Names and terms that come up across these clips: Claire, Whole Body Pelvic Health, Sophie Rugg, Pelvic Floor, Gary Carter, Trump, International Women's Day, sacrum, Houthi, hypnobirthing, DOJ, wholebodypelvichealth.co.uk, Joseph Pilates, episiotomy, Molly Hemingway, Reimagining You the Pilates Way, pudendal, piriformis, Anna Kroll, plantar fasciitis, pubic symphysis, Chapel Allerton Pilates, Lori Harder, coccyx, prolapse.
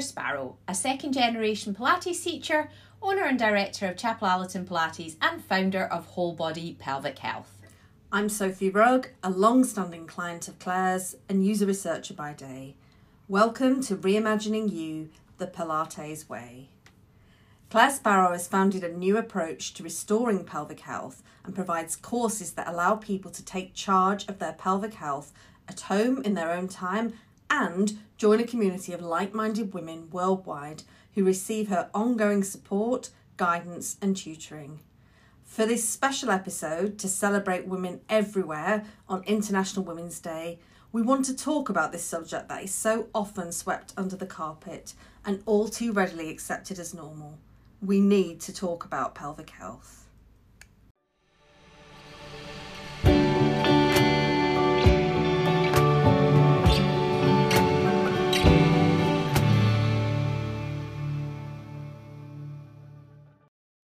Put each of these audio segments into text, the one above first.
Claire Sparrow, a second-generation Pilates teacher, owner and director of Chapel Allerton Pilates and founder of Whole Body Pelvic Health. I'm Sophie Rugg, a long-standing client of Claire's and user researcher by day. Welcome to Reimagining You the Pilates Way. Claire Sparrow has founded a new approach to restoring pelvic health and provides courses that allow people to take charge of their pelvic health at home in their own time and join a community of like-minded women worldwide who receive her ongoing support, guidance and tutoring. For this special episode to celebrate women everywhere on International Women's Day, we want to talk about this subject that is so often swept under the carpet and all too readily accepted as normal. We need to talk about pelvic health.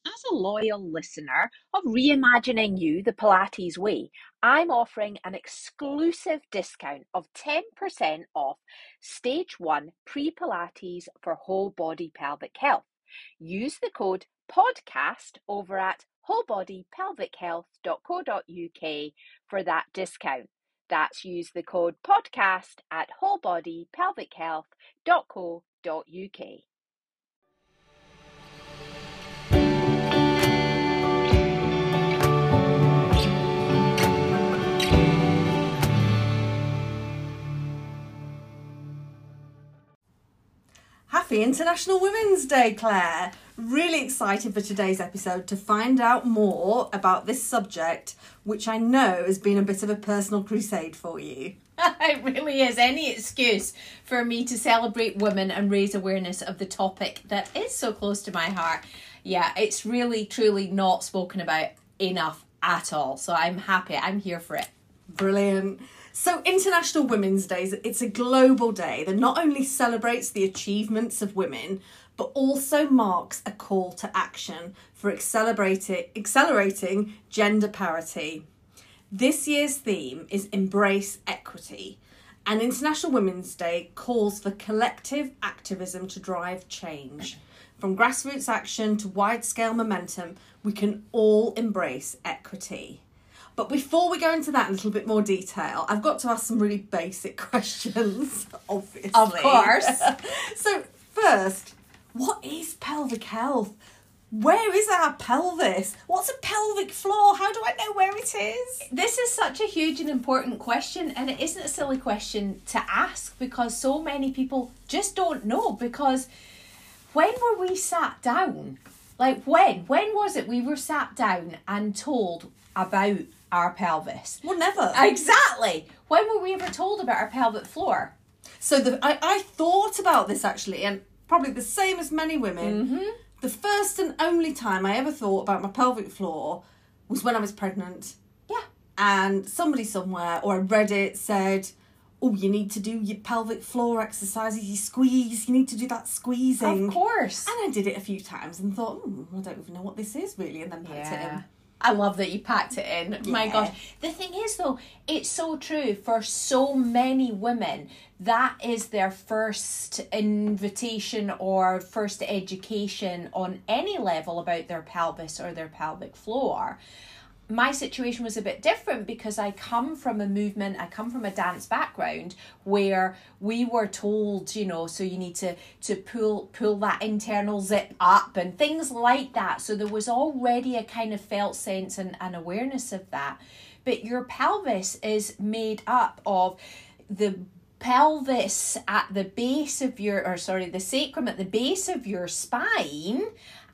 As a loyal listener of Reimagining You the Pilates Way, I'm offering an exclusive discount of 10% off Stage 1 Pre-Pilates for Whole Body Pelvic Health. Use the code PODCAST over at wholebodypelvichealth.co.uk for that discount. That's use the code PODCAST at wholebodypelvichealth.co.uk. Happy International Women's Day, Claire. Really excited for today's episode to find out more about this subject, which I know has been a bit of a personal crusade for you. It really is. Any excuse for me to celebrate women and raise awareness of the topic that is so close to my heart. Yeah, it's really, truly not spoken about enough at all. So I'm happy. I'm here for it. Brilliant. So International Women's Day, it's a global day that not only celebrates the achievements of women, but also marks a call to action for accelerating gender parity. This year's theme is Embrace Equity, and International Women's Day calls for collective activism to drive change. From grassroots action to wide-scale momentum, we can all embrace equity. But before we go into that in a little bit more detail, I've got to ask some really basic questions, obviously. Of course. So first, what is pelvic health? Where is our pelvis? What's a pelvic floor? How do I know where it is? This is such a huge and important question, and it isn't a silly question to ask because so many people just don't know. Because when were we sat down? Like when was it we were sat down and told about our pelvis? Well, never. Exactly. When were we ever told about our pelvic floor? So I thought about this actually, and probably the same as many women. Mm-hmm. The first and only time I ever thought about my pelvic floor was when I was pregnant. Yeah. And somebody somewhere, or I read it, said, oh, you need to do your pelvic floor exercises, you squeeze, you need to do that squeezing. Of course. And I did it a few times and thought, I don't even know what this is really, and then packed it in. I love that you packed it in. Yeah. My gosh. The thing is, though, it's so true for so many women. That is their first invitation or first education on any level about their pelvis or their pelvic floor. My situation was a bit different because I come from a dance background where we were told, so you need to pull that internal zip up and things like that. So there was already a kind of felt sense and awareness of that. But your pelvis is made up of the pelvis at the base of the sacrum at the base of your spine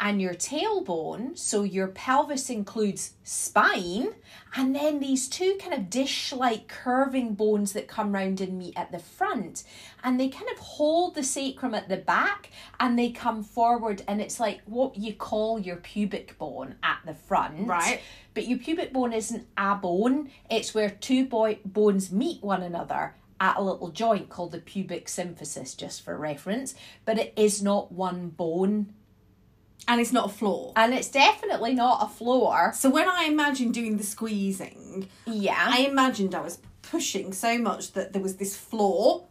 and your tailbone. So your pelvis includes spine and then these two kind of dish-like curving bones that come round and meet at the front, and they kind of hold the sacrum at the back and they come forward, and it's like what you call your pubic bone at the front. Right. But your pubic bone isn't a bone, it's where two bones meet one another at a little joint called the pubic symphysis, just for reference, but it is not one bone. And it's not a floor. And it's definitely not a floor. So when I imagined doing the squeezing, I imagined I was pushing so much that there was this floor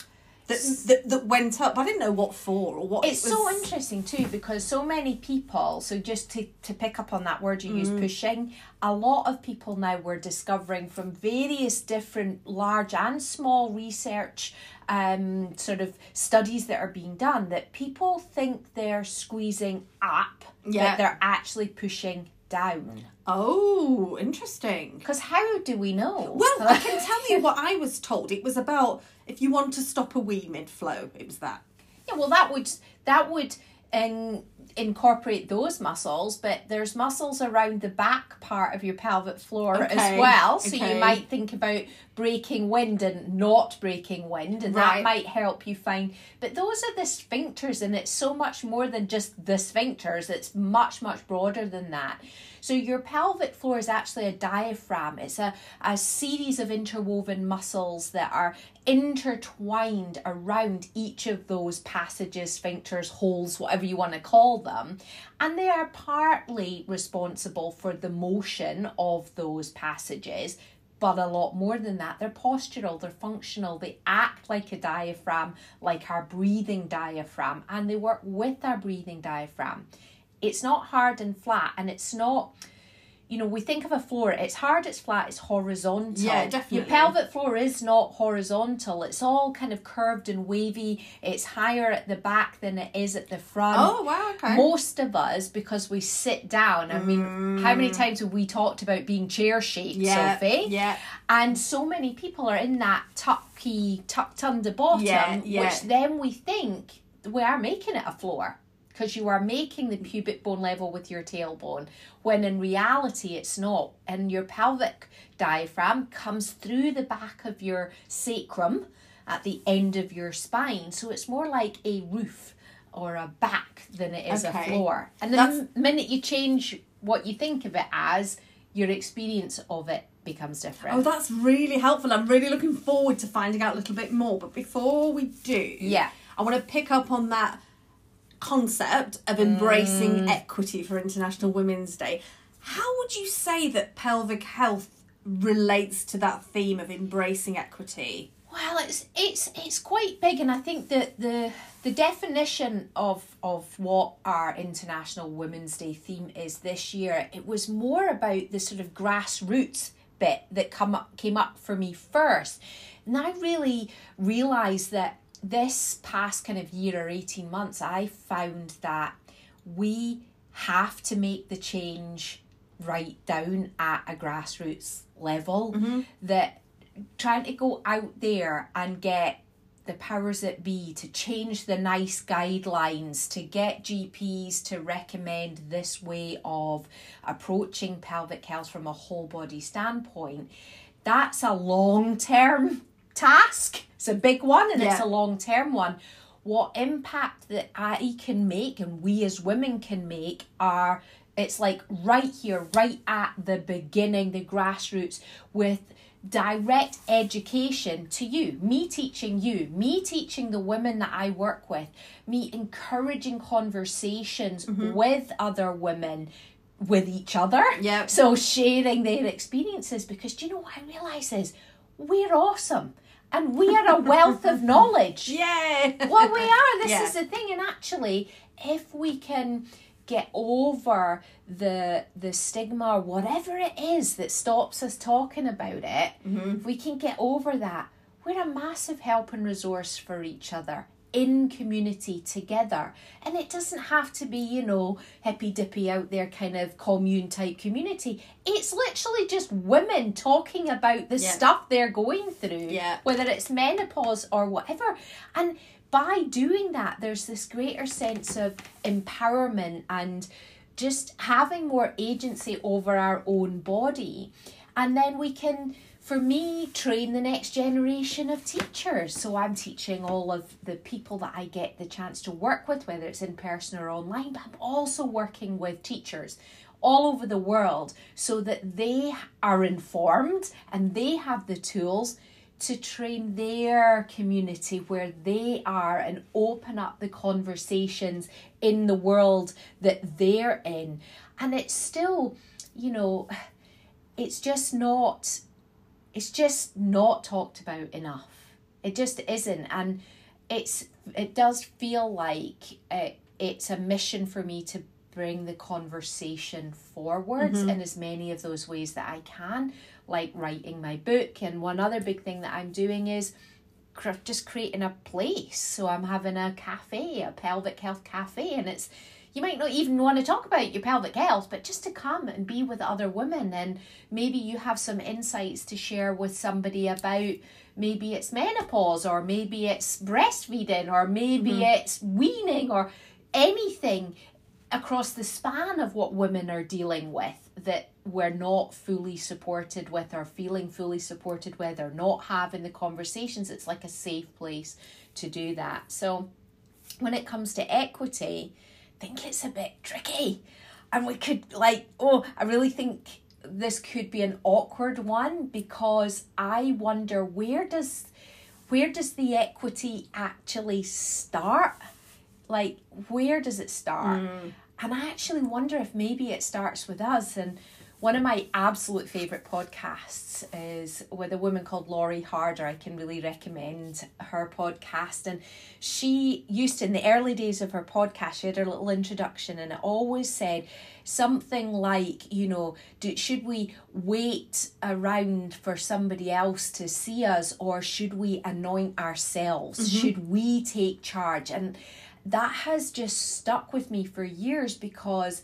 that went up. I didn't know what for or what it was. It's so interesting too, because so many people, so just to pick up on that word you used, pushing, a lot of people now were discovering from various different large and small research sort of studies that are being done that people think they're squeezing up, but they're actually pushing down. Oh, interesting. Because how do we know? Well, I can tell you what I was told. It was about if you want to stop a wee mid-flow, it was that. Yeah, well, that would incorporate those muscles, but there's muscles around the back part of your pelvic floor as well. So you might think about breaking wind and not breaking wind, and that might help you find. But those are the sphincters, and it's so much more than just the sphincters. It's much, much broader than that. So your pelvic floor is actually a diaphragm. It's a series of interwoven muscles that are intertwined around each of those passages, sphincters, holes, whatever you want to call them. And they are partly responsible for the motion of those passages, but a lot more than that. They're postural, they're functional, they act like a diaphragm, like our breathing diaphragm, and they work with our breathing diaphragm. It's not hard and flat, and it's not, you know, we think of a floor, it's hard, it's flat, it's horizontal. Yeah, definitely. Your pelvic floor is not horizontal. It's all kind of curved and wavy. It's higher at the back than it is at the front. Oh, wow, okay. Most of us, because we sit down, I mean, how many times have we talked about being chair-shaped, Sophie? Yeah, and so many people are in that tucked under bottom, which then we think we are making it a floor, because you are making the pubic bone level with your tailbone, when in reality it's not. And your pelvic diaphragm comes through the back of your sacrum at the end of your spine. So it's more like a roof or a back than it is a floor. And the minute you change what you think of it as, your experience of it becomes different. Oh, that's really helpful. I'm really looking forward to finding out a little bit more. But before we do, I want to pick up on that concept of embracing equity for International Women's Day. How would you say that pelvic health relates to that theme of embracing equity? Well, it's quite big, and I think that the definition of what our International Women's Day theme is this year, it was more about the sort of grassroots bit that came up for me first, and I really realised that this past kind of year or 18 months, I found that we have to make the change right down at a grassroots level. Mm-hmm. That trying to go out there and get the powers that be to change the NICE guidelines, to get GPs to recommend this way of approaching pelvic health from a whole body standpoint, that's a long-term task. It's a big one, and it's a long-term one. What impact that I can make and we as women can make are, it's like right here, right at the beginning, the grassroots, with direct education to you, me teaching the women that I work with, me encouraging conversations with other women, with each other. Yeah. So sharing their experiences, because do you know what I realise is we're awesome. And we are a wealth of knowledge. Yay! Well, we are. This is the thing. And actually, if we can get over the stigma or whatever it is that stops us talking about it, if we can get over that, we're a massive help and resource for each other in community together. And it doesn't have to be, you know, hippy-dippy out there kind of commune-type community. It's literally just women talking about the stuff they're going through, whether it's menopause or whatever. And by doing that, there's this greater sense of empowerment and just having more agency over our own body. And then we can, for me, train the next generation of teachers. So I'm teaching all of the people that I get the chance to work with, whether it's in person or online, but I'm also working with teachers all over the world so that they are informed and they have the tools to train their community where they are and open up the conversations in the world that they're in. And it's still, you know, it's just not talked about enough. It just isn't. And it does feel like it's a mission for me to bring the conversation forwards in as many of those ways that I can, like writing my book. And one other big thing that I'm doing is just creating a place. So I'm having a cafe, a pelvic health cafe, and it's, you might not even want to talk about your pelvic health, but just to come and be with other women, and maybe you have some insights to share with somebody about, maybe it's menopause, or maybe it's breastfeeding, or maybe it's weaning, or anything across the span of what women are dealing with that we're not fully supported with, or feeling fully supported with, or not having the conversations. It's like a safe place to do that. So when it comes to equity, I think it's a bit tricky, and we could I really think this could be an awkward one, because I wonder, where does the equity actually start? Like, where does it start? And I actually wonder if maybe it starts with us. And one of my absolute favourite podcasts is with a woman called Lori Harder. I can really recommend her podcast. And she used to, in the early days of her podcast, she had her little introduction, and it always said something like, you know, should we wait around for somebody else to see us, or should we anoint ourselves? Should we take charge? And that has just stuck with me for years, because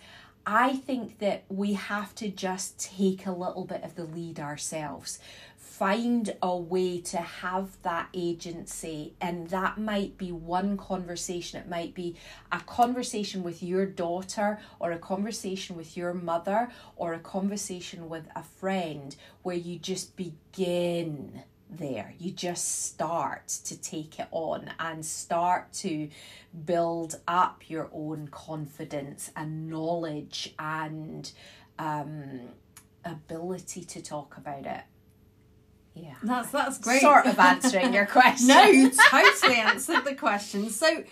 I think that we have to just take a little bit of the lead ourselves, find a way to have that agency. And that might be one conversation. It might be a conversation with your daughter, or a conversation with your mother, or a conversation with a friend, where you just begin there. You just start to take it on and start to build up your own confidence and knowledge and ability to talk about it. Yeah, that's great. Sort of answering your question. No, you totally answered the question. So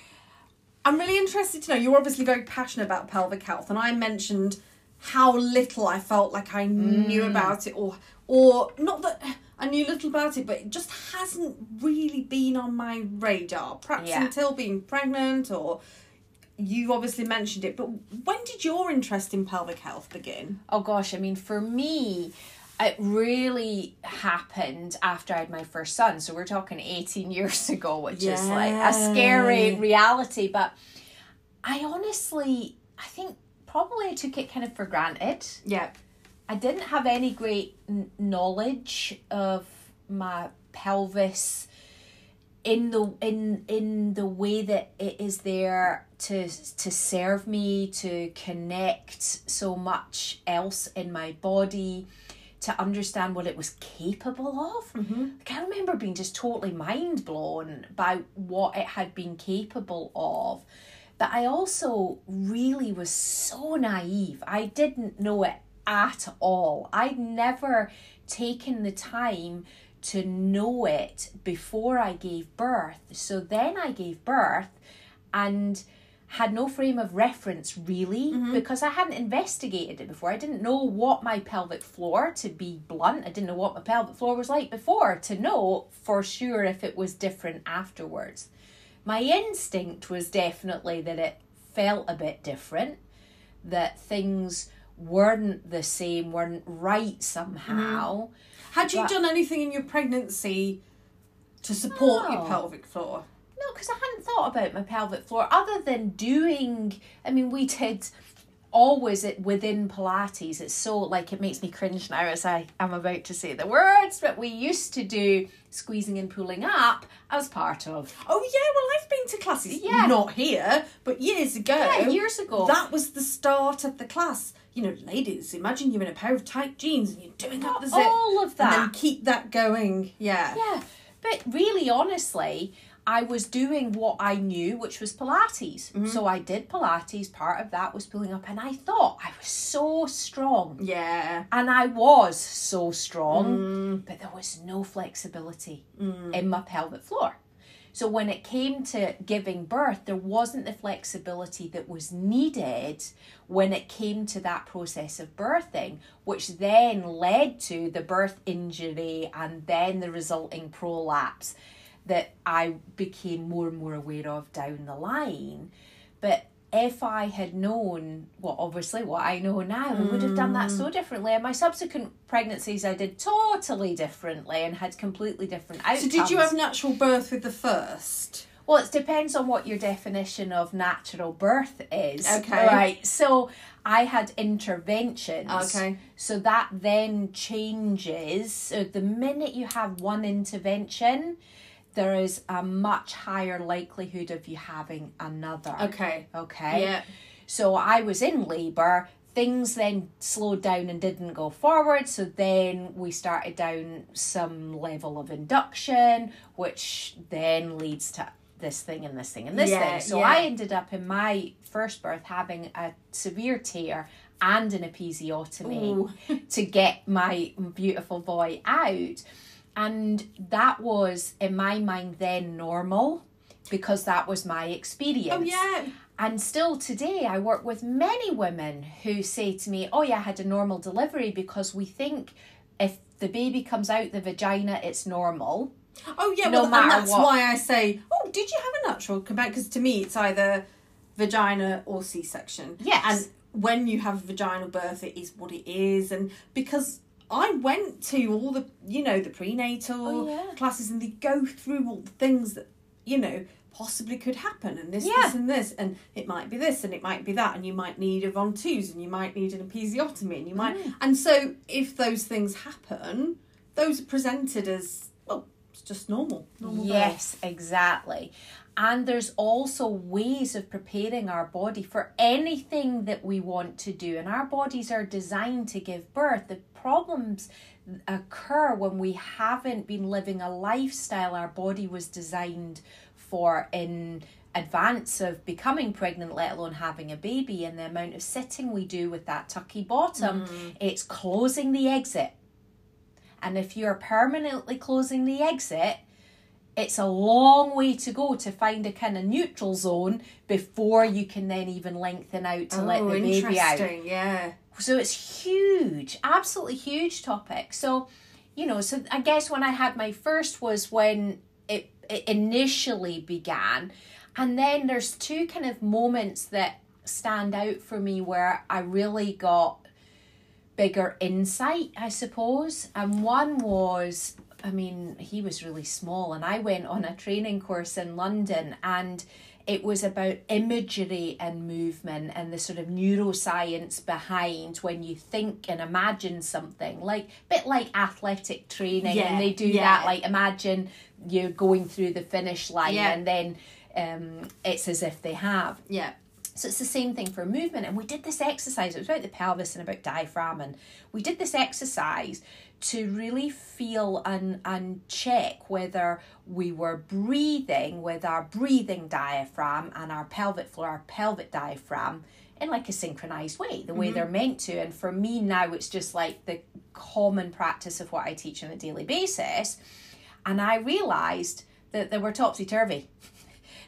I'm really interested to know, you're obviously very passionate about pelvic health, and I mentioned how little I felt like I knew about it, or not that I knew little about it, but it just hasn't really been on my radar, perhaps until being pregnant, or you obviously mentioned it. But when did your interest in pelvic health begin? Oh gosh, I mean, for me, it really happened after I had my first son. So we're talking 18 years ago, which is like a scary reality. But I think probably I took it kind of for granted. Yep. I didn't have any great knowledge of my pelvis in the way that it is there to serve me, to connect so much else in my body, to understand what it was capable of. Like, I remember being just totally mind blown by what it had been capable of. But I also really was so naive. I didn't know it at all. I'd never taken the time to know it before I gave birth. So then I gave birth and had no frame of reference, really, because I hadn't investigated it before. I didn't know what my pelvic floor, to be blunt, I didn't know what my pelvic floor was like before to know for sure if it was different afterwards. My instinct was definitely that it felt a bit different, that things weren't the same, weren't right somehow. Had you done anything in your pregnancy to support your pelvic floor? No, because I hadn't thought about my pelvic floor other than we did always it within Pilates. It's so, like, it makes me cringe now as I am about to say the words, but we used to do squeezing and pulling up as part of. Oh yeah, well I've been to classes, not here, but years ago. Yeah, years ago. That was the start of the class. You know, ladies, imagine you're in a pair of tight jeans and you're doing up the zip. All of that. And then keep that going. Yeah. Yeah. But really, honestly, I was doing what I knew, which was Pilates. So I did Pilates. Part of that was pulling up. And I thought I was so strong. Yeah. And I was so strong. But there was no flexibility in my pelvic floor. So when it came to giving birth, there wasn't the flexibility that was needed when it came to that process of birthing, which then led to the birth injury and then the resulting prolapse. that I became more and more aware of down the line. But if I had known, well, obviously what I know now, I would have done that so differently. And my subsequent pregnancies, I did totally differently and had completely different outcomes. So did you have natural birth with the first? Well, it depends on what your definition of natural birth is. Okay. Right. So I had interventions. Okay. So that then changes. So the minute you have one intervention, there is a much higher likelihood of you having another. Okay. Okay. Yeah. So I was in labour. Things then slowed down and didn't go forward. So then we started down some level of induction, which then leads to this thing and this thing and this thing. So I ended up in my first birth having a severe tear and an episiotomy to get my beautiful boy out. And that was, in my mind, then normal, because that was my experience. Oh, yeah. And still today, I work with many women who say to me, oh yeah, I had a normal delivery, because we think if the baby comes out the vagina, it's normal. Oh yeah, no matter what. And that's why I say, oh, did you have a natural come out? Because to me, it's either vagina or C-section. Yes. And when you have vaginal birth, it is what it is. And because I went to all the, you know, the prenatal classes, and they go through all the things that, you know, possibly could happen, and this, this and this, and it might be this and it might be that, and you might need a von Teuse, and you might need an episiotomy, and you might and so if those things happen, those are presented as, well, it's just normal birth. Exactly. And there's also ways of preparing our body for anything that we want to do, and our bodies are designed to give birth. The problems occur when we haven't been living a lifestyle our body was designed for in advance of becoming pregnant, let alone having a baby. And the amount of sitting we do with that tucky bottom, it's closing the exit. And if you're permanently closing the exit, it's a long way to go to find a kind of neutral zone before you can then even lengthen out to let the baby out. Interesting, yeah. So it's huge, absolutely huge topic. So, you know, so I guess when I had my first was when it initially began. And then there's two kind of moments that stand out for me where I really got bigger insight, I suppose. And one was, I mean, he was really small, and I went on a training course in London, and it was about imagery and movement and the sort of neuroscience behind when you think and imagine something, like a bit like athletic training, and they do that, like imagine you're going through the finish line, and then it's as if they have. Yeah. So it's the same thing for movement. And we did this exercise. It was about the pelvis and about diaphragm. And we did this exercise to really feel and check whether we were breathing with our breathing diaphragm and our pelvic floor, our pelvic diaphragm, in like a synchronized way, the way they're meant to. And for me now, it's just like the common practice of what I teach on a daily basis. And I realized that they were topsy-turvy.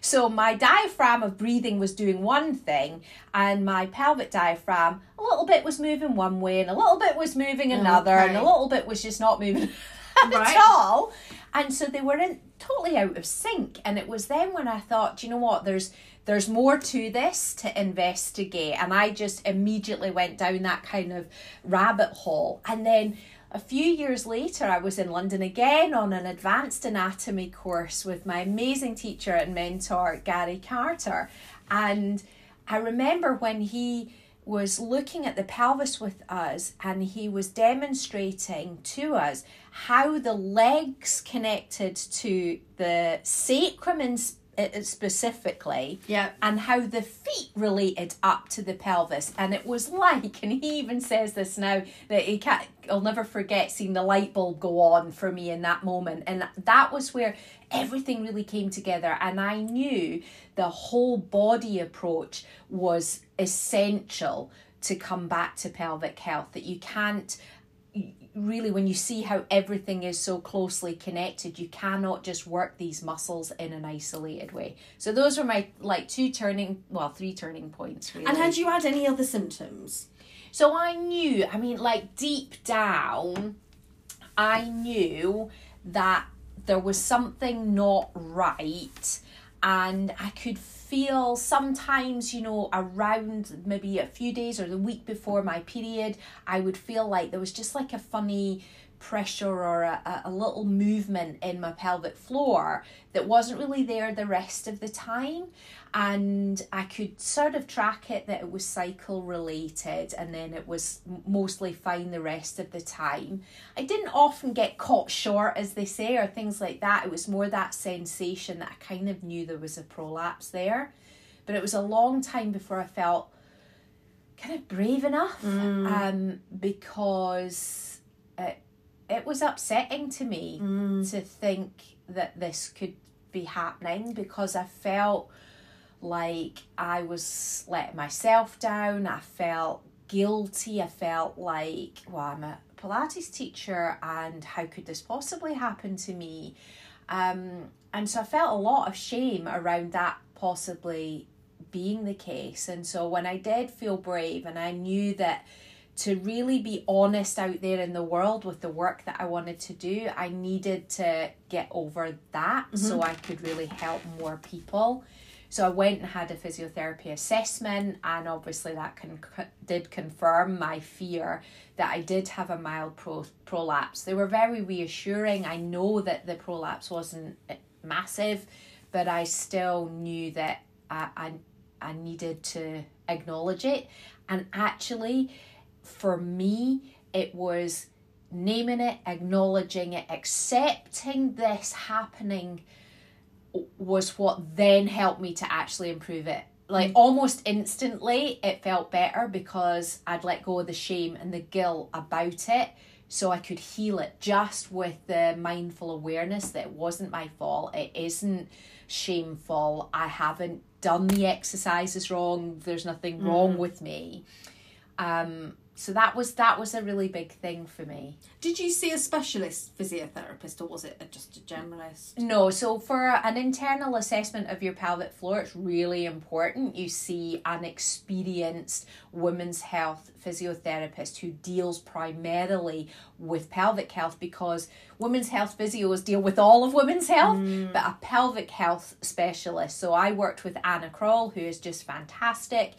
So my diaphragm of breathing was doing one thing, and my pelvic diaphragm, a little bit was moving one way, and a little bit was moving another, and a little bit was just not moving at all. And so they were totally out of sync. And it was then when I thought, do you know what, there's more to this to investigate. And I just immediately went down that kind of rabbit hole. And then a few years later, I was in London again on an advanced anatomy course with my amazing teacher and mentor, Gary Carter. And I remember when he was looking at the pelvis with us, and he was demonstrating to us how the legs connected to the sacrum specifically, and how the feet related up to the pelvis. And it was like, and he even says this now, that I'll never forget seeing the light bulb go on for me in that moment. And that was where everything really came together, and I knew the whole body approach was essential to come back to pelvic health, that you can't really, when you see how everything is so closely connected, you cannot just work these muscles in an isolated way. So those were my three turning points, really. And had you had any other symptoms? So I knew that there was something not right, and I could feel sometimes, you know, around maybe a few days or the week before my period, I would feel like there was just like a funny pressure or a little movement in my pelvic floor that wasn't really there the rest of the time, and I could sort of track it that it was cycle related, and then it was mostly fine the rest of the time. I didn't often get caught short, as they say, or things like that. It was more that sensation that I kind of knew there was a prolapse there, but it was a long time before I felt kind of brave enough, because it was upsetting to me to think that this could be happening, because I felt like I was letting myself down. I felt guilty. I felt like, well, I'm a Pilates teacher and how could this possibly happen to me? And so I felt a lot of shame around that possibly being the case. And so when I did feel brave and I knew that to really be honest out there in the world with the work that I wanted to do, I needed to get over that so I could really help more people. So I went and had a physiotherapy assessment, and obviously that did confirm my fear that I did have a mild prolapse. They were very reassuring. I know that the prolapse wasn't massive, but I still knew that I needed to acknowledge it. And actually, for me, it was naming it, acknowledging it, accepting this happening was what then helped me to actually improve it. Like almost instantly, it felt better because I'd let go of the shame and the guilt about it, so I could heal it just with the mindful awareness that it wasn't my fault. It isn't shameful. I haven't done the exercises wrong. There's nothing wrong with me. So that was a really big thing for me. Did you see a specialist physiotherapist, or was it just a generalist? No, so for an internal assessment of your pelvic floor, it's really important you see an experienced women's health physiotherapist who deals primarily with pelvic health, because women's health physios deal with all of women's health, but a pelvic health specialist. So I worked with Anna Kroll, who is just fantastic.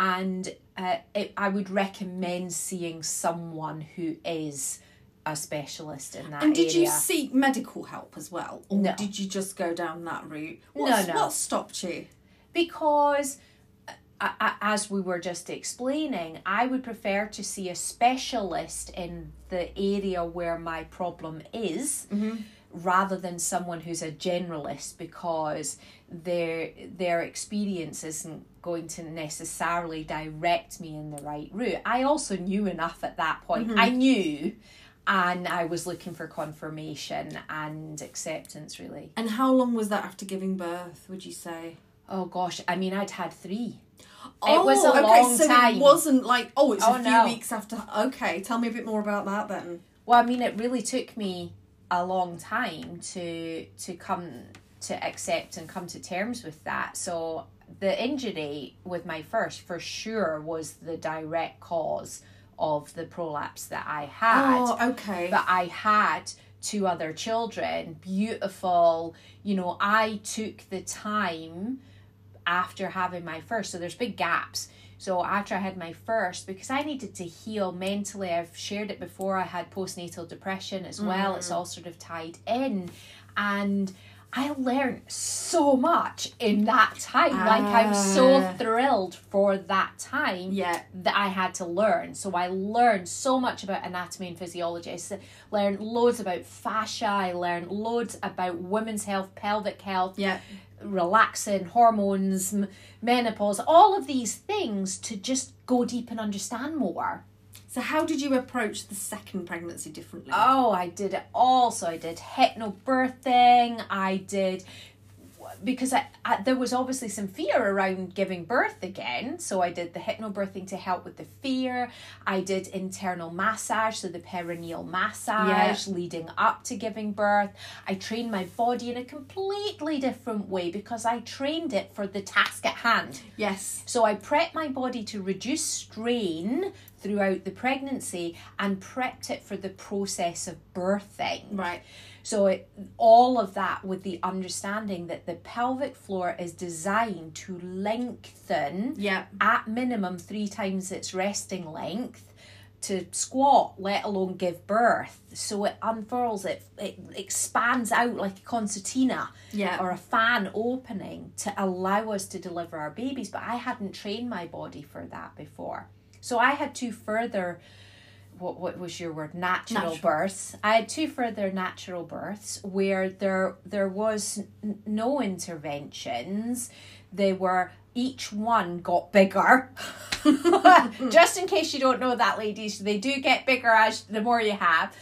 And I would recommend seeing someone who is a specialist in that area. And did you seek medical help as well? Or no. Did you just go down that route? No. What stopped you? Because, as we were just explaining, I would prefer to see a specialist in the area where my problem is, rather than someone who's a generalist, because their experience isn't going to necessarily direct me in the right route. I also knew enough at that point. I knew, and I was looking for confirmation and acceptance, really. And how long was that after giving birth, would you say? Oh gosh, I mean, I'd had 3. It was a long time. It wasn't like, a few weeks after. Okay, tell me a bit more about that then. Well, I mean, it really took me a long time to come to accept and come to terms with that. So the injury with my first, for sure, was the direct cause of the prolapse that I had. Oh, okay. But I had 2 other children, beautiful. You know, I took the time after having my first. So there's big gaps. So after I had my first, because I needed to heal mentally, I've shared it before, I had postnatal depression as well. It's all sort of tied in. And I learned so much in that time. Like, I'm so thrilled for that time that I had to learn. So I learned so much about anatomy and physiology. I learned loads about fascia. I learned loads about women's health, pelvic health. Yeah. Relaxing, hormones, menopause, all of these things to just go deep and understand more. So how did you approach the second pregnancy differently? Oh, I did it all. So I did hypnobirthing. Because there was obviously some fear around giving birth again. So I did the hypnobirthing to help with the fear. I did internal massage, so the perineal massage leading up to giving birth. I trained my body in a completely different way because I trained it for the task at hand. Yes. So I prepped my body to reduce strain throughout the pregnancy and prepped it for the process of birthing. Right. So all of that with the understanding that the pelvic floor is designed to lengthen at minimum 3 times its resting length to squat, let alone give birth. So it unfurls, it expands out like a concertina or a fan opening to allow us to deliver our babies. But I hadn't trained my body for that before. So I had 2 further, what was your word? Natural births. I had 2 further natural births where there was no interventions. They were... Each one got bigger. Just in case you don't know that, ladies, they do get bigger as the more you have.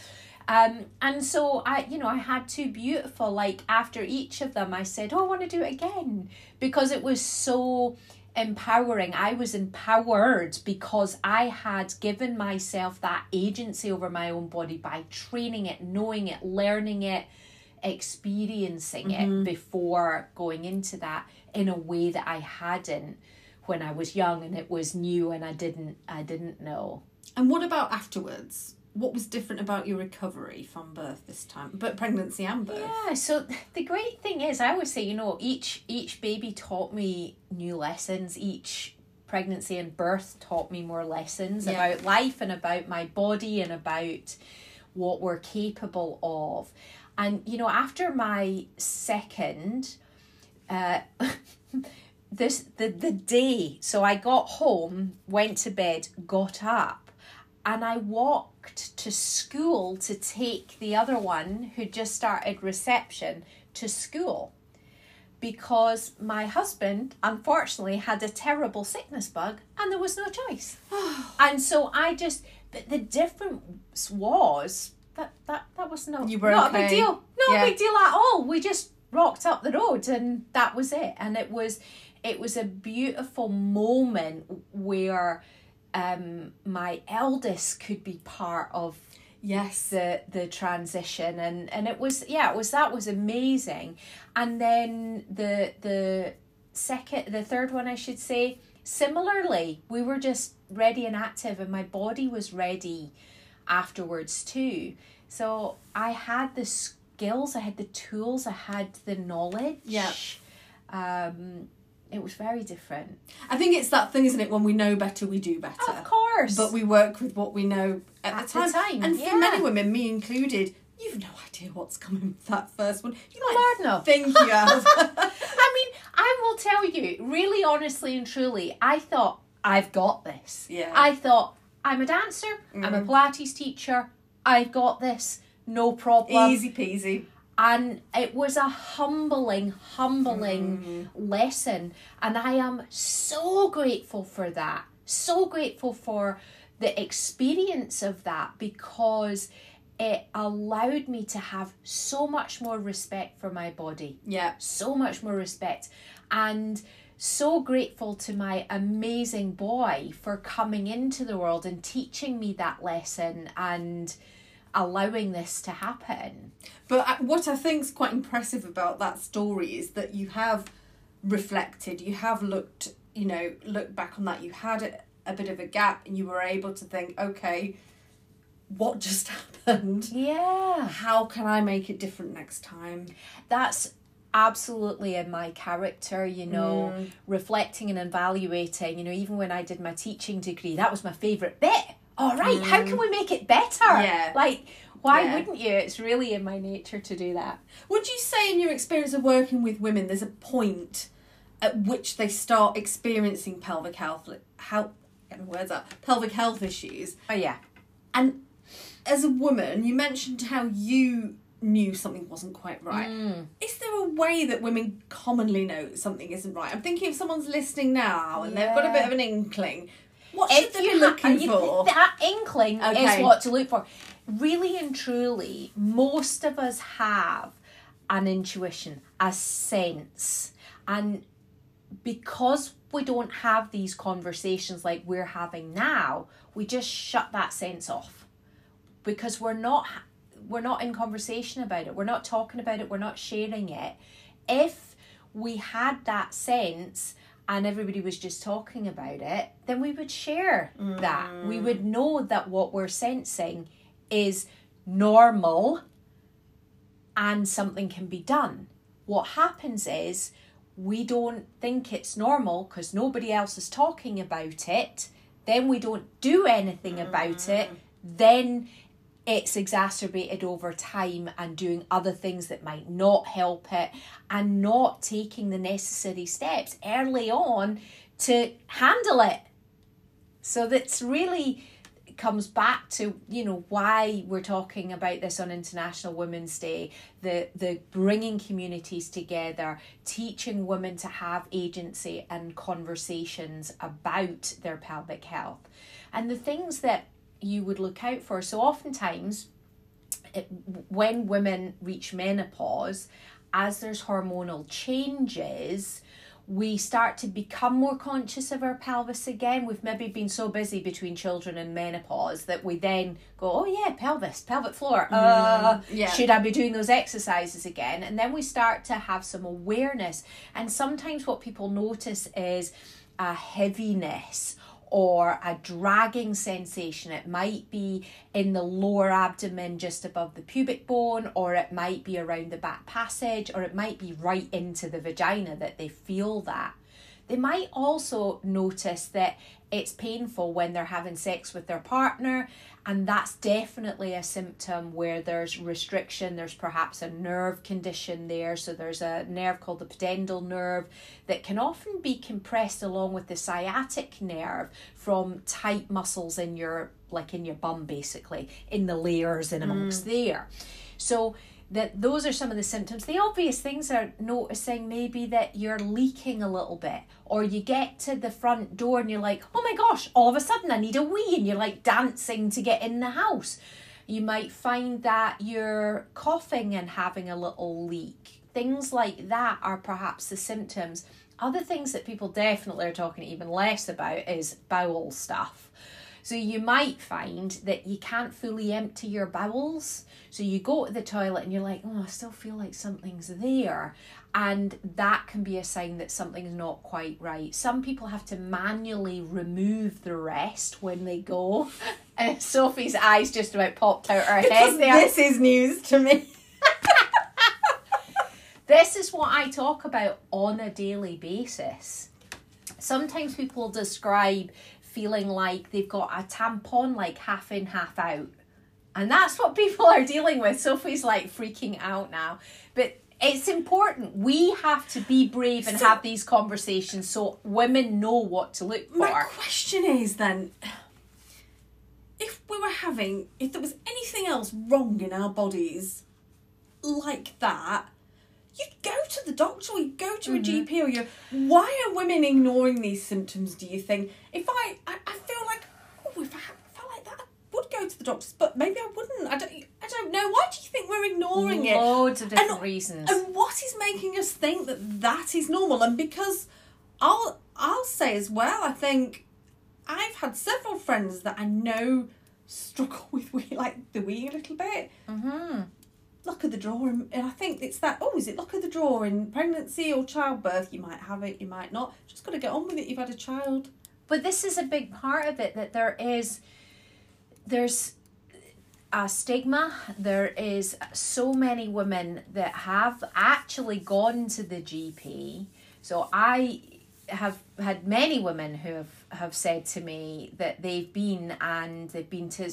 And so I had 2 beautiful, like after each of them, I said, I want to do it again, because it was so empowering. I was empowered because I had given myself that agency over my own body by training it, knowing it, learning it, experiencing it before going into that in a way that I hadn't when I was young and it was new and I didn't know. And what about afterwards? What was different about your recovery from birth this time, but pregnancy and birth? Yeah, so the great thing is, I always say, each baby taught me new lessons. Each pregnancy and birth taught me more lessons about life and about my body and about what we're capable of. And, after my second, the day, so I got home, went to bed, got up, and I walked to school to take the other one who just started reception to school, because my husband, unfortunately, had a terrible sickness bug and there was no choice. And so but the difference was... That was not okay. A big deal. Not a big deal at all. We just rocked up the road and that was it. And it was a beautiful moment where my eldest could be part of the transition, and it was amazing. And then the third one, I should say, similarly, we were just ready and active, and my body was ready afterwards too. So I had the skills, I had the tools, I had the knowledge. It was very different. I think it's that thing, isn't it, when we know better we do better. Of course. But we work with what we know at the time. And for many women, me included, you've no idea what's coming with that first one. You might think you have. I mean, I will tell you, really honestly and truly, I thought, I've got this. Yeah. I thought, I'm a dancer, I'm a Pilates teacher, I've got this, no problem. Easy peasy. And it was a humbling lesson. And I am so grateful for that. So grateful for the experience of that, because it allowed me to have so much more respect for my body. Yeah. So much more respect. And... so grateful to my amazing boy for coming into the world and teaching me that lesson and allowing this to happen. But what I think is quite impressive about that story is that you have reflected, you have looked back on that. You had a bit of a gap and you were able to think, okay, what just happened? Yeah. How can I make it different next time? That's absolutely in my character, reflecting and evaluating, even when I did my teaching degree, that was my favourite bit. All right, how can we make it better? Yeah. Like, why wouldn't you? It's really in my nature to do that. Would you say in your experience of working with women, there's a point at which they start experiencing pelvic health issues? Oh, yeah. And as a woman, you mentioned how you... knew something wasn't quite right. Is there a way that women commonly know something isn't right? I'm thinking if someone's listening now and they've got a bit of an inkling, what should they be looking for? That inkling is what to look for. Really and truly, most of us have an intuition, a sense. And because we don't have these conversations like we're having now, we just shut that sense off. Because we're not in conversation about it. We're not talking about it. We're not sharing it. If we had that sense and everybody was just talking about it, then we would share that. We would know that what we're sensing is normal and something can be done. What happens is we don't think it's normal because nobody else is talking about it. Then we don't do anything about it. Then it's exacerbated over time, and doing other things that might not help it, and not taking the necessary steps early on to handle it. So that's really comes back to, you know, why we're talking about this on International Women's Day, the bringing communities together, teaching women to have agency and conversations about their pelvic health. And the things that you would look out for. So oftentimes when women reach menopause, as there's hormonal changes, we start to become more conscious of our pelvis again. We've maybe been so busy between children and menopause that we then go, oh yeah, pelvis, pelvic floor. Should I be doing those exercises again? And then we start to have some awareness. And sometimes what people notice is a heaviness or a dragging sensation. It might be in the lower abdomen just above the pubic bone, or it might be around the back passage, or it might be right into the vagina that they feel that. They might also notice that it's painful when they're having sex with their partner, and that's definitely a symptom where there's restriction. There's perhaps a nerve condition there. So there's a nerve called the pudendal nerve that can often be compressed along with the sciatic nerve from tight muscles in your, like in your bum, basically, in the layers and amongst there. So that those are some of the symptoms. The obvious things are noticing maybe that you're leaking a little bit, or you get to the front door and you're like, oh my gosh, all of a sudden I need a wee, and you're like dancing to get in the house. You might find that you're coughing and having a little leak. Things like that are perhaps the symptoms. Other things that people definitely are talking even less about is bowel stuff. So you might find that you can't fully empty your bowels. So you go to the toilet and you're like, oh, I still feel like something's there. And that can be a sign that something's not quite right. Some people have to manually remove the rest when they go. And Sophie's eyes just about popped out her head there. This is news to me. This is what I talk about on a daily basis. Sometimes people describe feeling like they've got a tampon like half in, half out. And that's what people are dealing with. Sophie's like freaking out now. But it's important. We have to be brave and have these conversations so women know what to look for. My question is then, if there was anything else wrong in our bodies like that, you'd go to the doctor, or you'd go to a GP, or why are women ignoring these symptoms, do you think? I feel like, if I felt like that, I would go to the doctors, but maybe I wouldn't. I don't know. Why do you think we're ignoring it? Loads of different reasons. And what is making us think that is normal? And because I'll say as well, I think I've had several friends that I know struggle with the wee a little bit. Luck of the draw, and I think it's that, is it luck of the draw in pregnancy or childbirth? You might have it, you might not. Just got to get on with it. You've had a child. But this is a big part of it, that there's a stigma. There is so many women that have actually gone to the GP. So I have had many women who have said to me that they've been to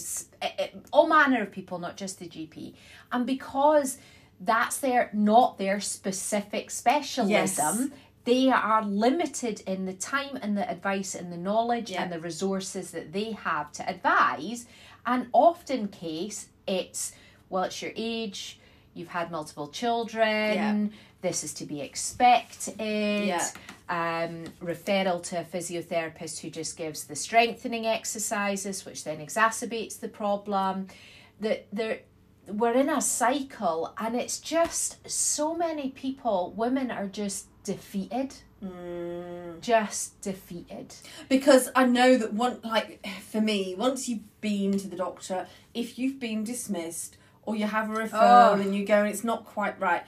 all manner of people, not just the GP, and because that's not their specific specialism, they are limited in the time and the advice and the knowledge and the resources that they have to advise. And often case it's, well, it's your age, you've had multiple children, this is to be expected. Referral to a physiotherapist who just gives the strengthening exercises, which then exacerbates the problem. We're in a cycle, and it's just so many people, women are just defeated. Just defeated. Because I know that once you've been to the doctor, if you've been dismissed or you have a referral and you go and it's not quite right,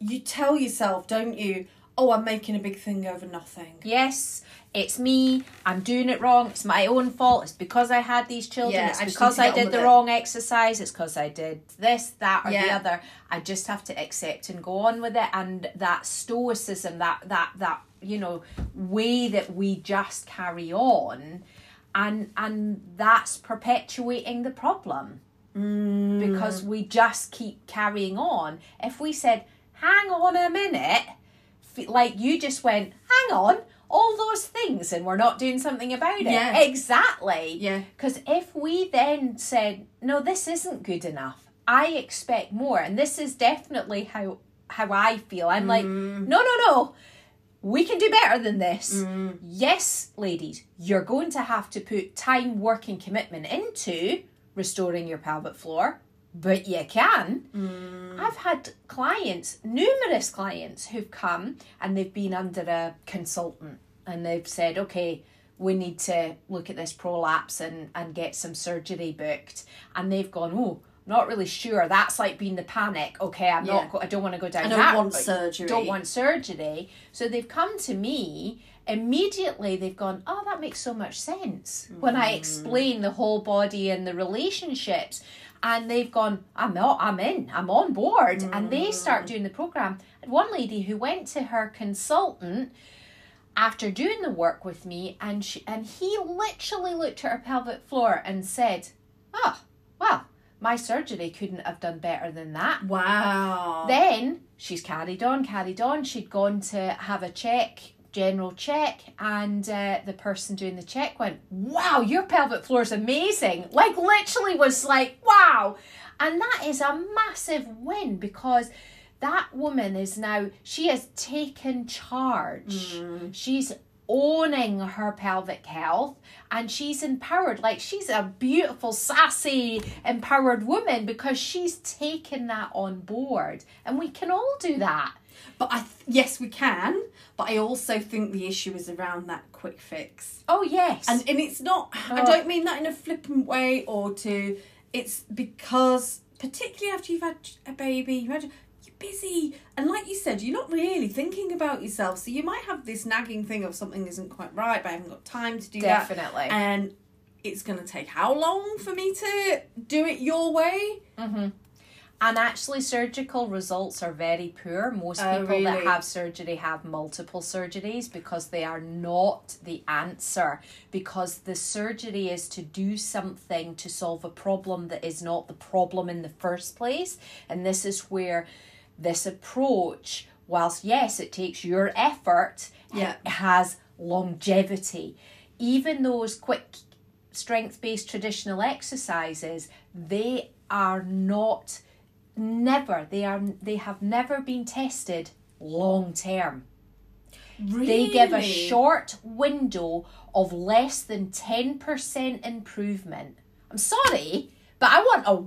you tell yourself, don't you, oh, I'm making a big thing over nothing. Yes, it's me, I'm doing it wrong, it's my own fault, it's because I had these children, it's because I did the wrong exercise, it's because I did this, that or the other. I just have to accept and go on with it. And that stoicism, that you know, way that we just carry on, and that's perpetuating the problem. Mm. Because we just keep carrying on. If we said, hang on a minute, like you just went, hang on, all those things, and we're not doing something about it. Yeah. Exactly. Yeah. Because if we then said, no, this isn't good enough, I expect more. And this is definitely how I feel. I'm like, no. We can do better than this. Mm. Yes, ladies, you're going to have to put time, work and commitment into restoring your pelvic floor, but you can. Mm. I've had clients, numerous clients, who've come and they've been under a consultant and they've said, okay, we need to look at this prolapse and get some surgery booked. And they've gone, oh, not really sure. That's like being the panic. Okay, I'm not. I don't want to go down that. I don't want surgery. So they've come to me. Immediately they've gone, oh, that makes so much sense. Mm. When I explain the whole body and the relationships, and they've gone, I'm on board. Mm. And they start doing the program. And one lady who went to her consultant after doing the work with me, and he literally looked at her pelvic floor and said, oh, well, my surgery couldn't have done better than that. Wow. Then she's carried on. She'd gone to have a general check, and the person doing the check went, wow, your pelvic floor is amazing. Like, literally was like, wow. And that is a massive win, because that woman is now, she has taken charge. Mm. She's owning her pelvic health, and she's empowered. Like, she's a beautiful, sassy, empowered woman because she's taken that on board. And we can all do that. But yes, we can. But I also think the issue is around that quick fix. Oh, yes. And it's not, oh. I don't mean that in a flippant way or to, it's because particularly after you've had a baby, busy, and like you said, you're not really thinking about yourself, so you might have this nagging thing of something isn't quite right, but I haven't got time to do that, and it's going to take how long for me to do it your way? Mm-hmm. And actually surgical results are very poor. Most people that have surgery have multiple surgeries because they are not the answer, because the surgery is to do something to solve a problem that is not the problem in the first place. And this is where this approach, whilst yes, it takes your effort, it has longevity. Even those quick strength-based traditional exercises, they have never been tested long term. Really? They give a short window of less than 10% improvement. I'm sorry, but I want a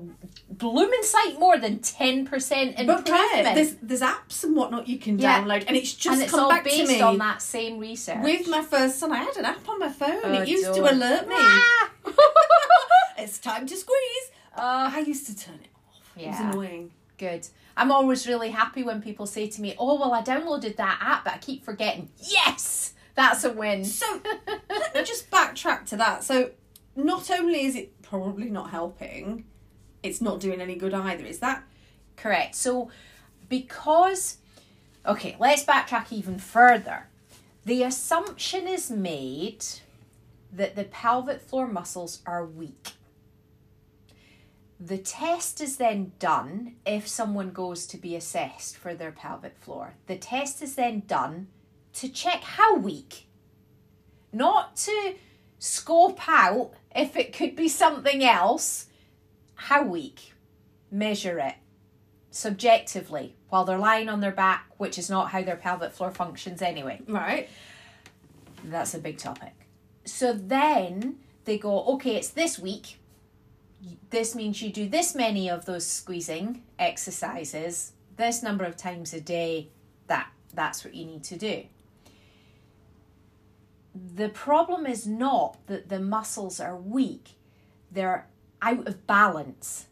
blooming sight more than 10% improvement. But there's apps and whatnot you can download, and it's just come back to me. And it's all based on that same research. With my first son, I had an app on my phone. Oh, it used to alert me. Ah! It's time to squeeze. I used to turn it off. Yeah. It was annoying. Good. I'm always really happy when people say to me, oh, well, I downloaded that app, but I keep forgetting. Yes! That's a win. So let me just backtrack to that. So not only is it probably not helping, it's not doing any good either. Is that correct? So let's backtrack even further. The assumption is made that the pelvic floor muscles are weak. The test is then done if someone goes to be assessed for their pelvic floor. The test is then done to check how weak, not to scope out if it could be something else. How weak? Measure it subjectively while they're lying on their back, which is not how their pelvic floor functions anyway. Right. That's a big topic. So then they go, okay, it's this week. This means you do this many of those squeezing exercises, this number of times a day, that's what you need to do. The problem is not that the muscles are weak. They're out of balance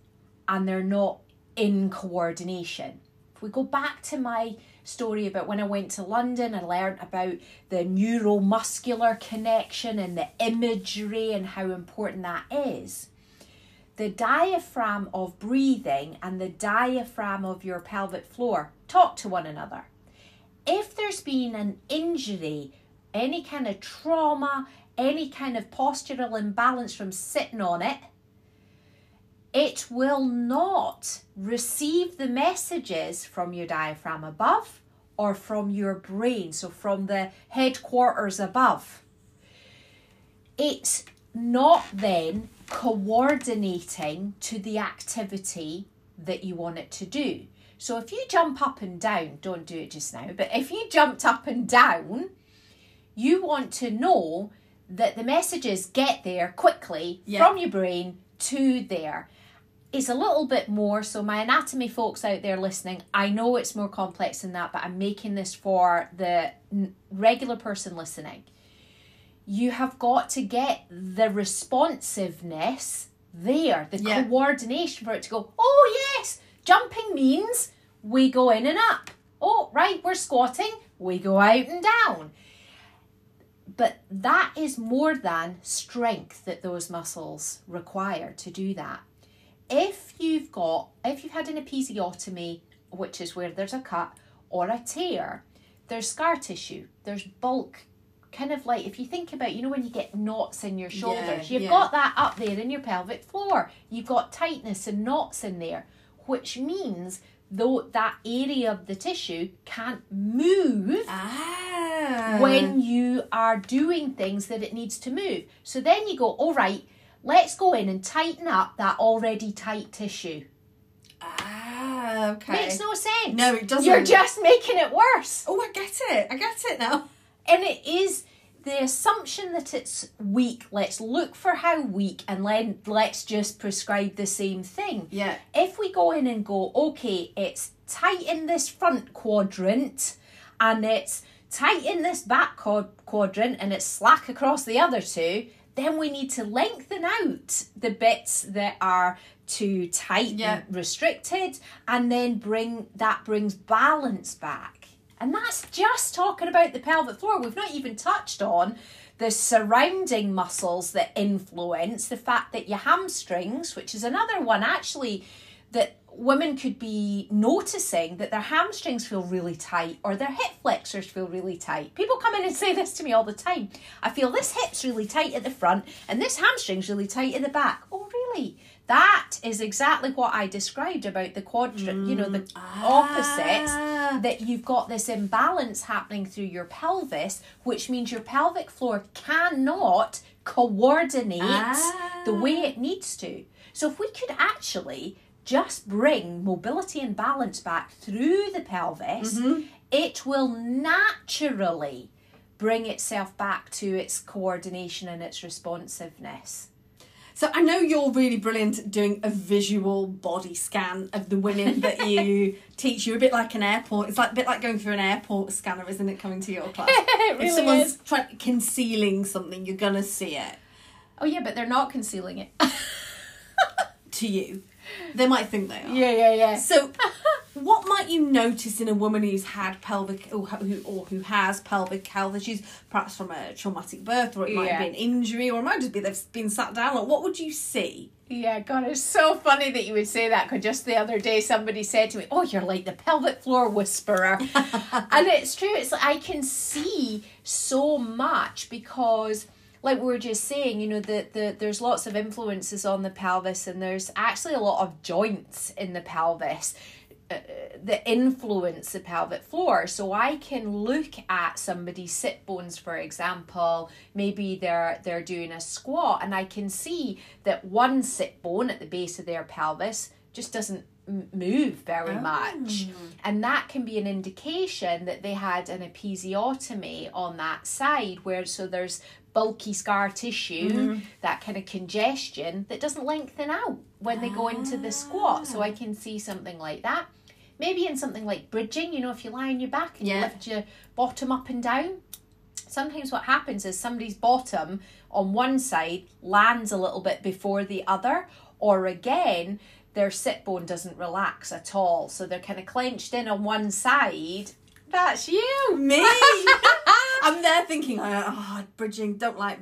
and they're not in coordination. If we go back to my story about when I went to London. I learned about the neuromuscular connection and the imagery and how important that is. The diaphragm of breathing and the diaphragm of your pelvic floor talk to one another. If there's been an injury, any kind of trauma, any kind of postural imbalance from sitting on it, it will not receive the messages from your diaphragm above or from your brain, so from the headquarters above. It's not then coordinating to the activity that you want it to do. So if you jump up and down, don't do it just now, but if you jumped up and down, you want to know that the messages get there quickly from your brain to there. It's a little bit more, so my anatomy folks out there listening, I know it's more complex than that, but I'm making this for the regular person listening. You have got to get the responsiveness there, the coordination for it to go, oh yes, jumping means we go in and up. Oh, right, we're squatting, we go out and down. But that is more than strength that those muscles require to do that. If you've had an episiotomy, which is where there's a cut or a tear, there's scar tissue, there's bulk, kind of like, if you think about, you know, when you get knots in your shoulders, you've got that up there in your pelvic floor. You've got tightness and knots in there, which means though that area of the tissue can't move when you are doing things that it needs to move. So then you go, all right, let's go in and tighten up that already tight tissue. Ah, okay. Makes no sense. No, it doesn't. You're just making it worse. Oh, I get it. I get it now. And it is the assumption that it's weak. Let's look for how weak and then let's just prescribe the same thing. Yeah. If we go in and go, okay, it's tight in this front quadrant and it's tight in this back quadrant and it's slack across the other two, then we need to lengthen out the bits that are too tight and restricted, and then brings balance back. And that's just talking about the pelvic floor. We've not even touched on the surrounding muscles that influence the fact that your hamstrings, which is another one actually that women could be noticing, that their hamstrings feel really tight or their hip flexors feel really tight. People come in and say this to me all the time. I feel this hip's really tight at the front and this hamstring's really tight at the back. Oh, really? That is exactly what I described about the quadrant, you know, the opposites, that you've got this imbalance happening through your pelvis, which means your pelvic floor cannot coordinate the way it needs to. So if we could actually just bring mobility and balance back through the pelvis, it will naturally bring itself back to its coordination and its responsiveness. So I know you're really brilliant at doing a visual body scan of the women that you teach. You're a bit like an airport. It's like a bit like going through an airport scanner, isn't it, coming to your class? It really if someone's is. Concealing something, you're going to see it. Oh, yeah, but they're not concealing it. To you. They might think they are. Yeah. So what might you notice in a woman who's had pelvic or who has pelvic health issues, perhaps from a traumatic birth, or it might be an injury, or it might just be they've been sat down? Like, what would you see? Yeah, God, it's so funny that you would say that, because just the other day somebody said to me, oh, you're like the pelvic floor whisperer. And it's true. It's like I can see so much because, like we were just saying, you know, there's lots of influences on the pelvis, and there's actually a lot of joints in the pelvis that influence the pelvic floor. So I can look at somebody's sit bones, for example. Maybe they're doing a squat, and I can see that one sit bone at the base of their pelvis just doesn't move very much, and that can be an indication that they had an episiotomy on that side, where so there's bulky scar tissue, that kind of congestion that doesn't lengthen out when they go into the squat. So I can see something like that. Maybe in something like bridging, you know, if you lie on your back and you lift your bottom up and down, sometimes what happens is somebody's bottom on one side lands a little bit before the other, or again their sit bone doesn't relax at all, so they're kind of clenched in on one side That's you. Me. I'm there thinking, oh, bridging, don't like,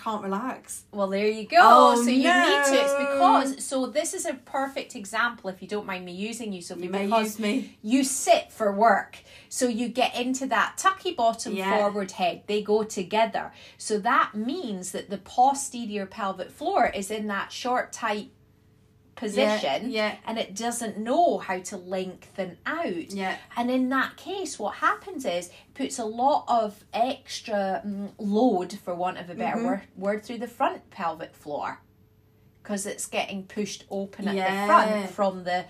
can't relax. Well, there you go. Oh, so you need to. It's because, so this is a perfect example, if you don't mind me using you, Sophie. You may use me. You sit for work. So you get into that tucky bottom, forward head. They go together. So that means that the posterior pelvic floor is in that short, tight position, and it doesn't know how to lengthen out, and in that case what happens is it puts a lot of extra load, for want of a better word, through the front pelvic floor, because it's getting pushed open at the front from the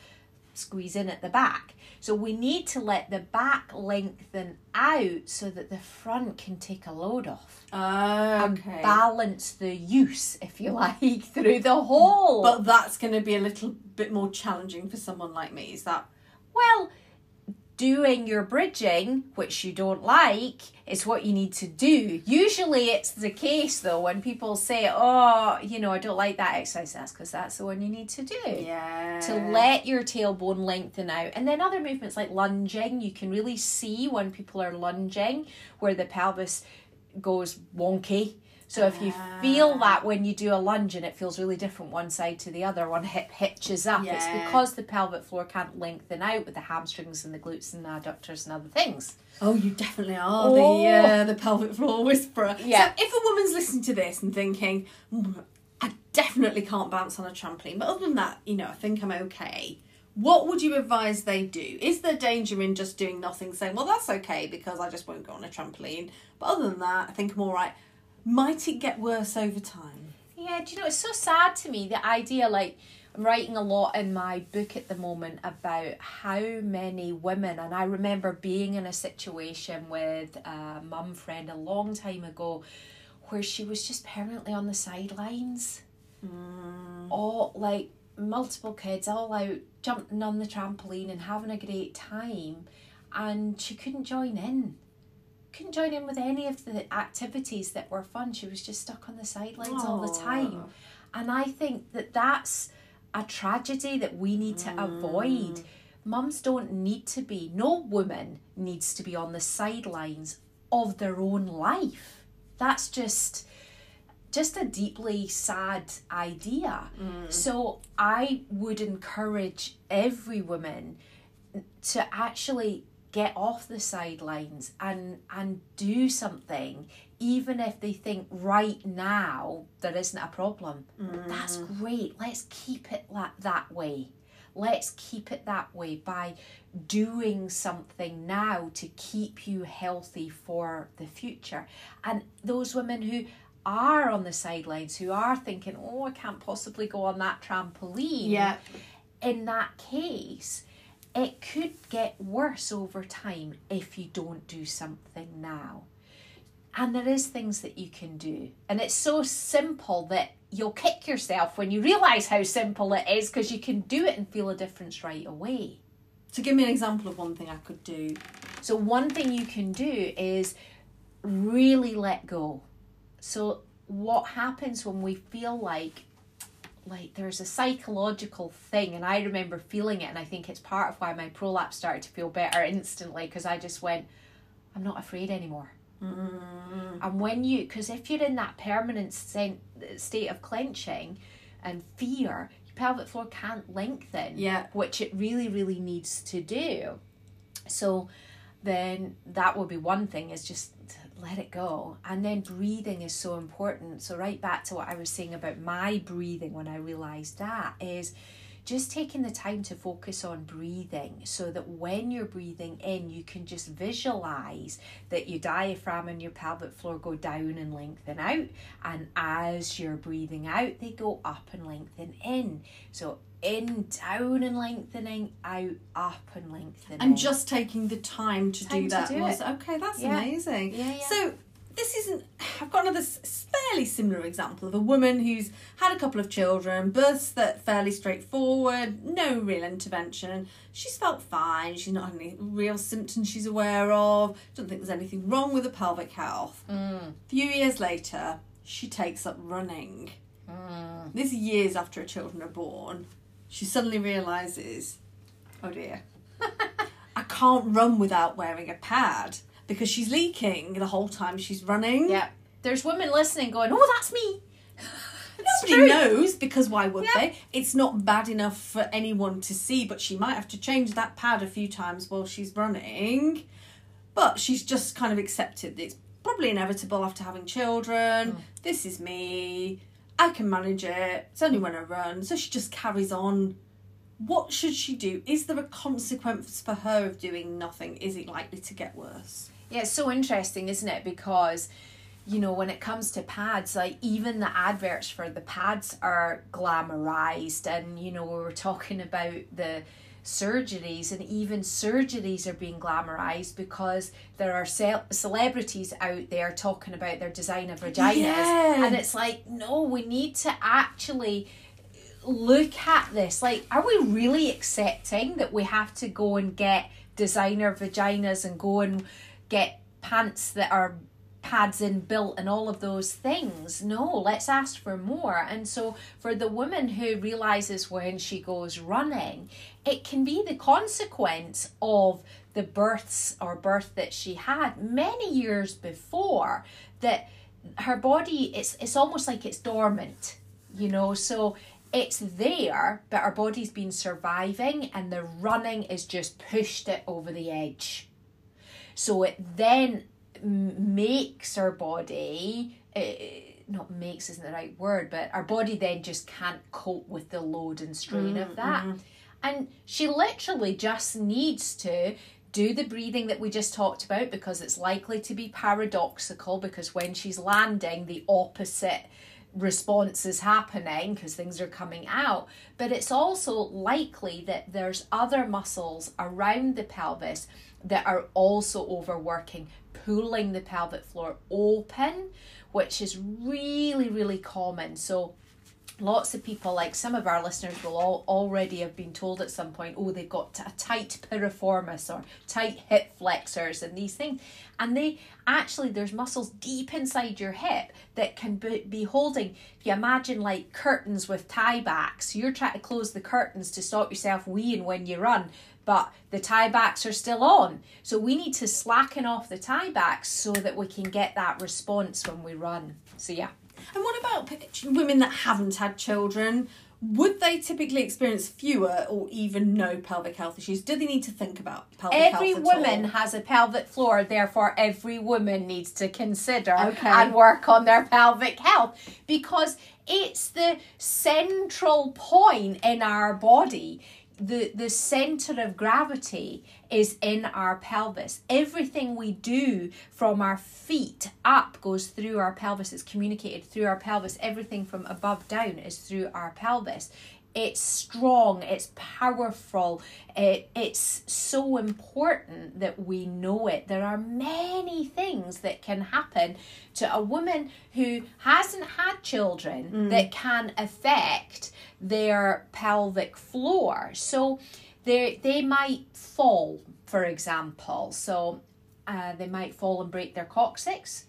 squeeze in at the back. So we need to let the back lengthen out so that the front can take a load off. And balance the use, if you like, through the whole. But that's going to be a little bit more challenging for someone like me, is that? Well, doing your bridging, which you don't like, is what you need to do. Usually it's the case, though, when people say, oh, you know, I don't like that exercise, that's because that's the one you need to do. Yeah. To let your tailbone lengthen out. And then other movements like lunging, you can really see when people are lunging where the pelvis goes wonky. So if you feel that when you do a lunge and it feels really different one side to the other, one hip hitches up, it's because the pelvic floor can't lengthen out with the hamstrings and the glutes and the adductors and other things. Oh, you definitely are the pelvic floor whisperer. Yeah. So if a woman's listening to this and thinking, I definitely can't bounce on a trampoline, but other than that, you know, I think I'm okay, what would you advise they do? Is there danger in just doing nothing, saying, well, that's okay because I just won't go on a trampoline, but other than that, I think I'm all right? Might it get worse over time? Yeah, do you know, it's so sad to me, the idea, like, I'm writing a lot in my book at the moment about how many women, and I remember being in a situation with a mum friend a long time ago where she was just permanently on the sidelines. All, like, multiple kids all out jumping on the trampoline and having a great time, and she couldn't join in. Couldn't join in with any of the activities that were fun. She was just stuck on the sidelines all the time. And I think that that's a tragedy that we need to avoid. Mums don't need to be, no woman needs to be on the sidelines of their own life. That's just a deeply sad idea. So I would encourage every woman to actually get off the sidelines and do something, even if they think right now there isn't a problem. That's great. Let's keep it that way. Let's keep it that way by doing something now to keep you healthy for the future. And those women who are on the sidelines, who are thinking, oh, I can't possibly go on that trampoline, in that case, it could get worse over time if you don't do something now. And there is things that you can do. And it's so simple that you'll kick yourself when you realise how simple it is, because you can do it and feel a difference right away. So give me an example of one thing I could do. So one thing you can do is really let go. So what happens when we feel like there's a psychological thing, and I remember feeling it, and I think it's part of why my prolapse started to feel better instantly, because I just went, I'm not afraid anymore. And when you, because if you're in that permanent state of clenching and fear, your pelvic floor can't lengthen, which it really, really needs to do. So then that would be one thing, is just let it go. And then breathing is so important. So right back to what I was saying about my breathing when I realised that, is just taking the time to focus on breathing, so that when you're breathing in, you can just visualise that your diaphragm and your pelvic floor go down and lengthen out. And as you're breathing out, they go up and lengthen in. So in, down and lengthening, out, up and lengthening. And just taking the time to do that. Okay, that's amazing. So this isn't, I've got another fairly similar example of a woman who's had a couple of children, births that fairly straightforward, no real intervention. She's felt fine. She's not had any real symptoms she's aware of. Don't think there's anything wrong with her pelvic health. A few years later, she takes up running. This is years after her children are born. She suddenly realises, oh dear, I can't run without wearing a pad because she's leaking the whole time she's running. Yeah. There's women listening going, oh, that's me. Nobody knows, because why would they? It's not bad enough for anyone to see, but she might have to change that pad a few times while she's running. But she's just kind of accepted it's probably inevitable after having children. Mm. This is me. I can manage it. It's only when I run. So she just carries on. What should she do? Is there a consequence for her of doing nothing? Is it likely to get worse? Yeah, it's so interesting, isn't it? Because, you know, when it comes to pads, like even the adverts for the pads are glamorized, and, you know, we were talking about the surgeries, and even surgeries are being glamorized because there are celebrities out there talking about their designer vaginas. Yeah. And it's like, no, we need to actually look at this. Like, are we really accepting that we have to go and get designer vaginas and go and get pants that are pads inbuilt and all of those things? No, let's ask for more. And so for the woman who realizes when she goes running, it can be the consequence of the birth that she had many years before, that her body, it's almost like it's dormant, you know, so it's there, but our body's been surviving and the running has just pushed it over the edge. So it then makes our body, not makes isn't the right word, but our body then just can't cope with the load and strain of that. Mm-hmm. And she literally just needs to do the breathing that we just talked about, because it's likely to be paradoxical, because when she's landing, the opposite response is happening because things are coming out. But it's also likely that there's other muscles around the pelvis that are also overworking, pulling the pelvic floor open, which is really, really common. So lots of people, like some of our listeners will already have been told at some point, oh, they've got a tight piriformis or tight hip flexors and these things. And they actually, there's muscles deep inside your hip that can be holding, if you imagine like curtains with tie backs, you're trying to close the curtains to stop yourself weeing when you run, but the tie backs are still on. So we need to slacken off the tie backs so that we can get that response when we run. So yeah. And what about women that haven't had children? Would they typically experience fewer or even no pelvic health issues? Do they need to think about pelvic health at all? Every woman has a pelvic floor, therefore every woman needs to consider and work on their pelvic health, because it's the central point in our body. The centre of gravity is in our pelvis. Everything we do from our feet up goes through our pelvis. It's communicated through our pelvis. Everything from above down is through our pelvis. It's strong, it's powerful, it's so important that we know it. There are many things that can happen to a woman who hasn't had children that can affect their pelvic floor. So they might fall, for example. So they might fall and break their coccyx.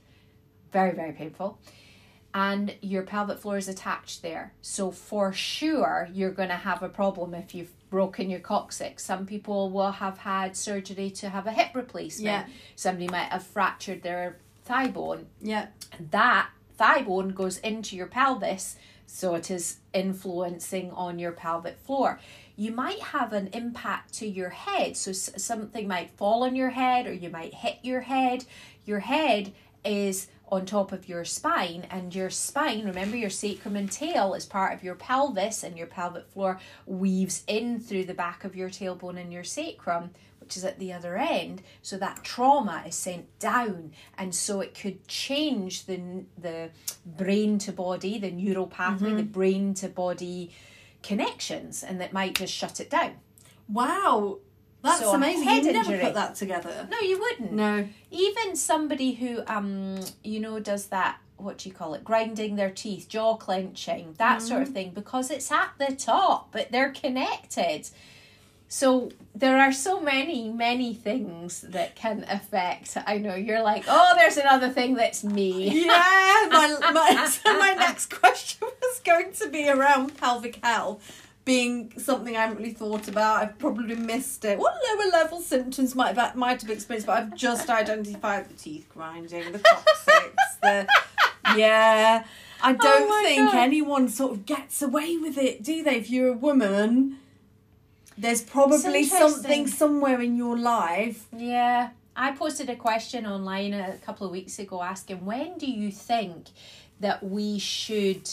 Very, very painful. And your pelvic floor is attached there. So for sure, you're going to have a problem if you've broken your coccyx. Some people will have had surgery to have a hip replacement. Yeah. Somebody might have fractured their thigh bone. Yeah. That thigh bone goes into your pelvis, so it is influencing on your pelvic floor. You might have an impact to your head. So something might fall on your head, or you might hit your head. Your head is on top of your spine, and your spine, remember, your sacrum and tail is part of your pelvis, and your pelvic floor weaves in through the back of your tailbone and your sacrum, which is at the other end. So that trauma is sent down, and so it could change the brain to body, the neural pathway, the brain to body connections, and that might just shut it down. Wow. That's so amazing. You'd never put that together. No, you wouldn't. No. Even somebody who, does that, what do you call it, grinding their teeth, jaw clenching, that sort of thing, because it's at the top, but they're connected. So there are so many, many things that can affect. I know you're like, oh, there's another thing that's me. Yeah, my next question was going to be around pelvic health. being something I haven't really thought about. I've probably missed it. What lower level symptoms might have experienced? But I've just identified the teeth grinding, the coccyx, the... Yeah. I don't think anyone sort of gets away with it, do they? If you're a woman, there's probably something somewhere in your life. Yeah. I posted a question online a couple of weeks ago asking, when do you think that we should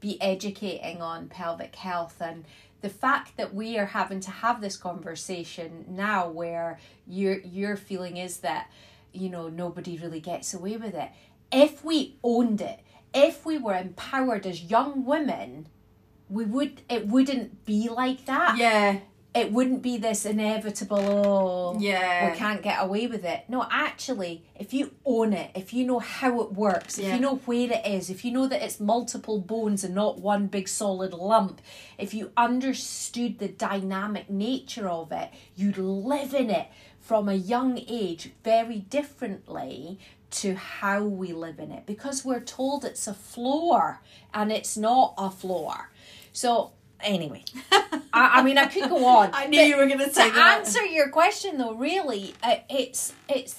be educating on pelvic health? And the fact that we are having to have this conversation now, where your feeling is that, you know, nobody really gets away with it. If we owned it, if we were empowered as young women, it wouldn't be like that. Yeah. It wouldn't be this inevitable, we can't get away with it. No, actually, if you own it, if you know how it works, if you know where it is, if you know that it's multiple bones and not one big solid lump, if you understood the dynamic nature of it, you'd live in it from a young age very differently to how we live in it. Because we're told it's a floor and it's not a floor. So... Anyway, I mean, I could go on. I knew you were going to say that. To answer your question, though, really, it's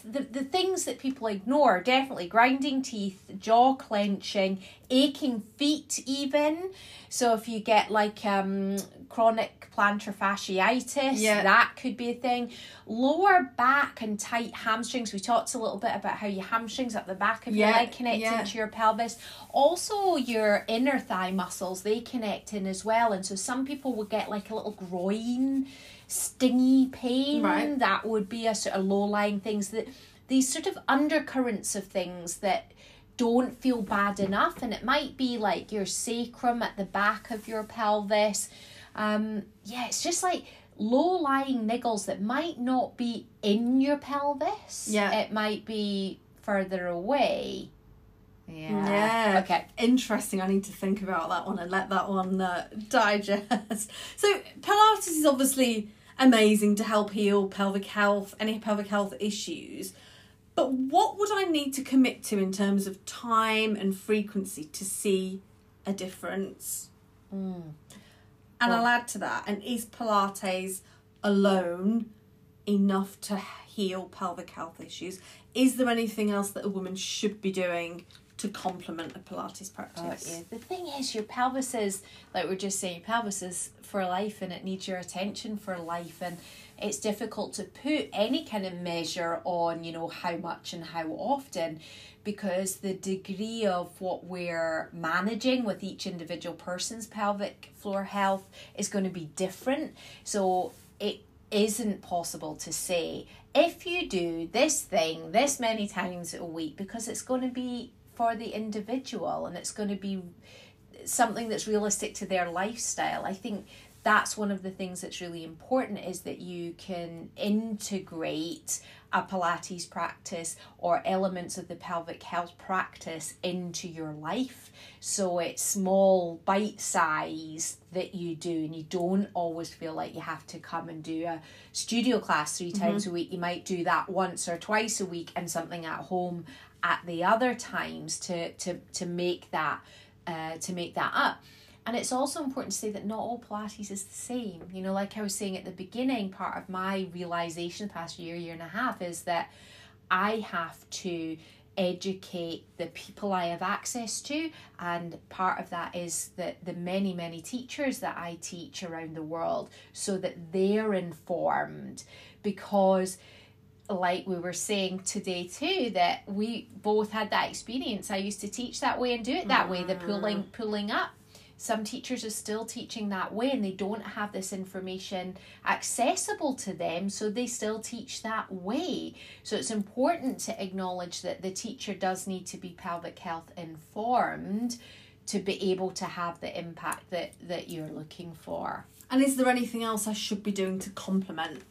the things that people ignore, definitely. Grinding teeth, jaw clenching, aching feet even. So if you get, like, chronic plantar fasciitis, that could be a thing. Lower back and tight hamstrings. We talked a little bit about how your hamstrings at the back of your leg connect into your pelvis. Also, your inner thigh muscles, they connect in as well. And so some people will get like a little groin stingy pain. Right. That would be a sort of low-lying things, that these sort of undercurrents of things that don't feel bad enough. And it might be like your sacrum at the back of your pelvis. It's just like low-lying niggles that might not be in your pelvis. Yeah. It might be further away. Yeah. Okay. Interesting. I need to think about that one and let that one digest. So Pilates is obviously amazing to help heal pelvic health, any pelvic health issues. But what would I need to commit to in terms of time and frequency to see a difference? Mm. And I'll add to that, and is Pilates alone enough to heal pelvic health issues? Is there anything else that a woman should be doing to complement a Pilates practice? Oh, yeah. The thing is, your pelvis is, like we're just saying, pelvis is for life, and it needs your attention for life. And it's difficult to put any kind of measure on, you know, how much and how often, because the degree of what we're managing with each individual person's pelvic floor health is going to be different. So it isn't possible to say, if you do this thing this many times a week, because it's going to be for the individual, and it's going to be something that's realistic to their lifestyle. I think that's one of the things that's really important, is that you can integrate a Pilates practice or elements of the pelvic health practice into your life. So it's small bite size that you do, and you don't always feel like you have to come and do a studio class 3 times a week. You might do that once or twice a week and something at home at the other times to make that up. And it's also important to say that not all Pilates is the same. You know, like I was saying at the beginning, part of my realization the past year and a half is that I have to educate the people I have access to. And part of that is that the many, many teachers that I teach around the world, so that they're informed. Because, like we were saying today too, that we both had that experience. I used to teach that way and do it that way, the pulling up. Some teachers are still teaching that way, and they don't have this information accessible to them, so they still teach that way. So it's important to acknowledge that the teacher does need to be pelvic health informed to be able to have the impact that you're looking for. And is there anything else I should be doing to complement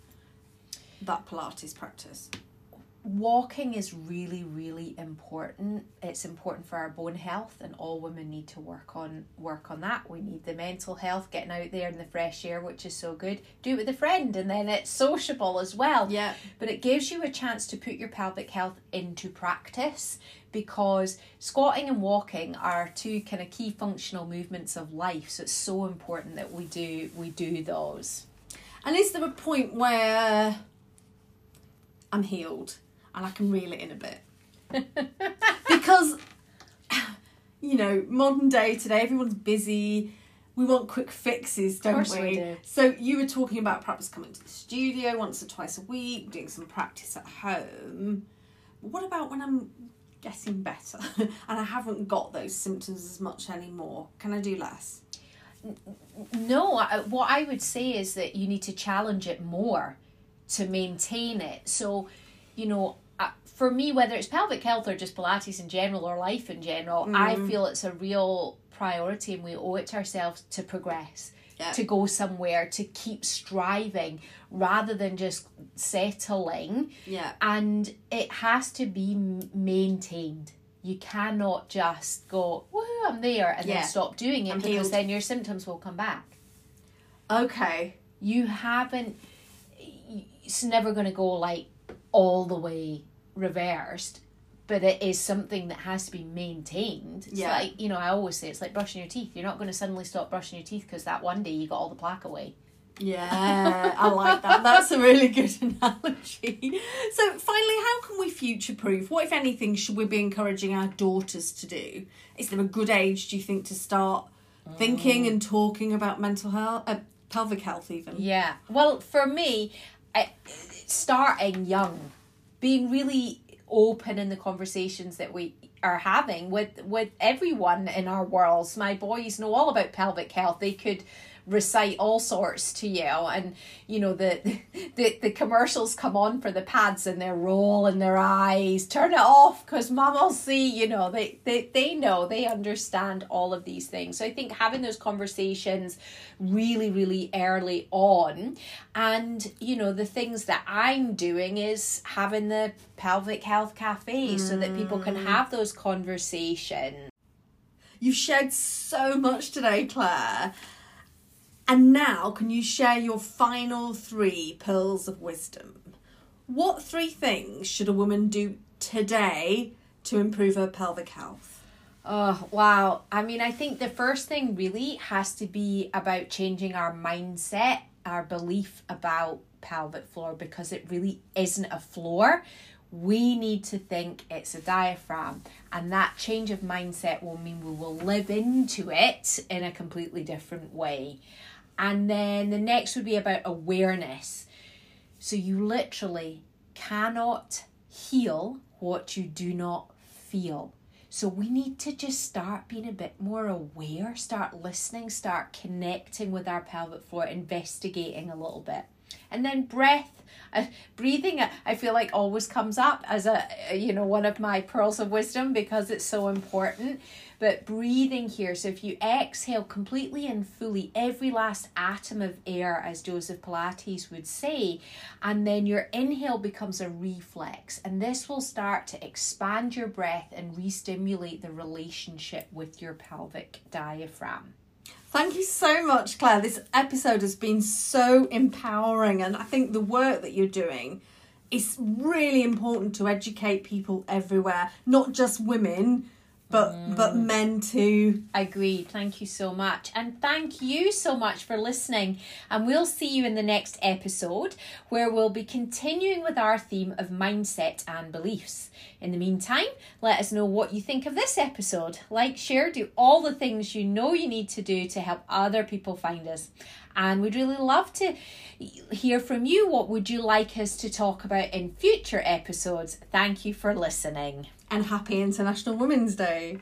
that Pilates practice? walking is really, really important. It's important for our bone health, and all women need to work on that. We need the mental health, getting out there in the fresh air, which is so good. Do it with a friend, and then it's sociable as well. Yeah. But it gives you a chance to put your pelvic health into practice, because squatting and walking are two kind of key functional movements of life. So it's so important that we do those. And is there a point where I'm healed and I can reel it in a bit? Because, you know, modern day today, everyone's busy. We want quick fixes, don't we? Of course we do. So you were talking about perhaps coming to the studio once or twice a week, doing some practice at home. But what about when I'm getting better and I haven't got those symptoms as much anymore? Can I do less? No, what I would say is that you need to challenge it more to maintain it. So, you know, for me, whether it's pelvic health or just Pilates in general or life in general, I feel it's a real priority, and we owe it to ourselves to progress, to go somewhere, to keep striving rather than just settling. Yeah. And it has to be maintained. You cannot just go, woohoo, I'm there, and then stop doing it, because then your symptoms will come back. Okay. You haven't... It's never going to go like all the way reversed, but it is something that has to be maintained. It's like, you know, I always say it's like brushing your teeth. You're not going to suddenly stop brushing your teeth because that one day you got all the plaque away. Yeah, I like that. That's a really good analogy. So finally, how can we future-proof? What, if anything, should we be encouraging our daughters to do? Is there a good age, do you think, to start thinking and talking about mental health, pelvic health even? Yeah, well, for me... starting young, being really open in the conversations that we are having with everyone in our worlds. My boys know all about pelvic health. They could recite all sorts to you, and you know the commercials come on for the pads and they're rolling their eyes, turn it off because Mum'll see. You know, they know, they understand all of these things. So I think having those conversations really, really early on. And you know, the things that I'm doing is having the pelvic health cafe so that people can have those conversations. You've shared so much today, Claire. And now, can you share your final 3 pearls of wisdom? What 3 things should a woman do today to improve her pelvic health? Oh, wow. I mean, I think the first thing really has to be about changing our mindset, our belief about pelvic floor, because it really isn't a floor. We need to think it's a diaphragm, and that change of mindset will mean we will live into it in a completely different way. And then the next would be about awareness. So you literally cannot heal what you do not feel. So we need to just start being a bit more aware, start listening, start connecting with our pelvic floor, investigating a little bit. And then breath, breathing, I feel like always comes up as one of my pearls of wisdom because it's so important. But breathing here, so if you exhale completely and fully, every last atom of air, as Joseph Pilates would say, and then your inhale becomes a reflex, and this will start to expand your breath and re-stimulate the relationship with your pelvic diaphragm. Thank you so much, Claire. This episode has been so empowering, and I think the work that you're doing is really important to educate people everywhere, not just women, but men too. Agreed. Thank you so much. And thank you so much for listening. And we'll see you in the next episode, where we'll be continuing with our theme of mindset and beliefs. In the meantime, let us know what you think of this episode. Like, share, do all the things you know you need to do to help other people find us. And we'd really love to hear from you. What would you like us to talk about in future episodes? Thank you for listening. And happy International Women's Day.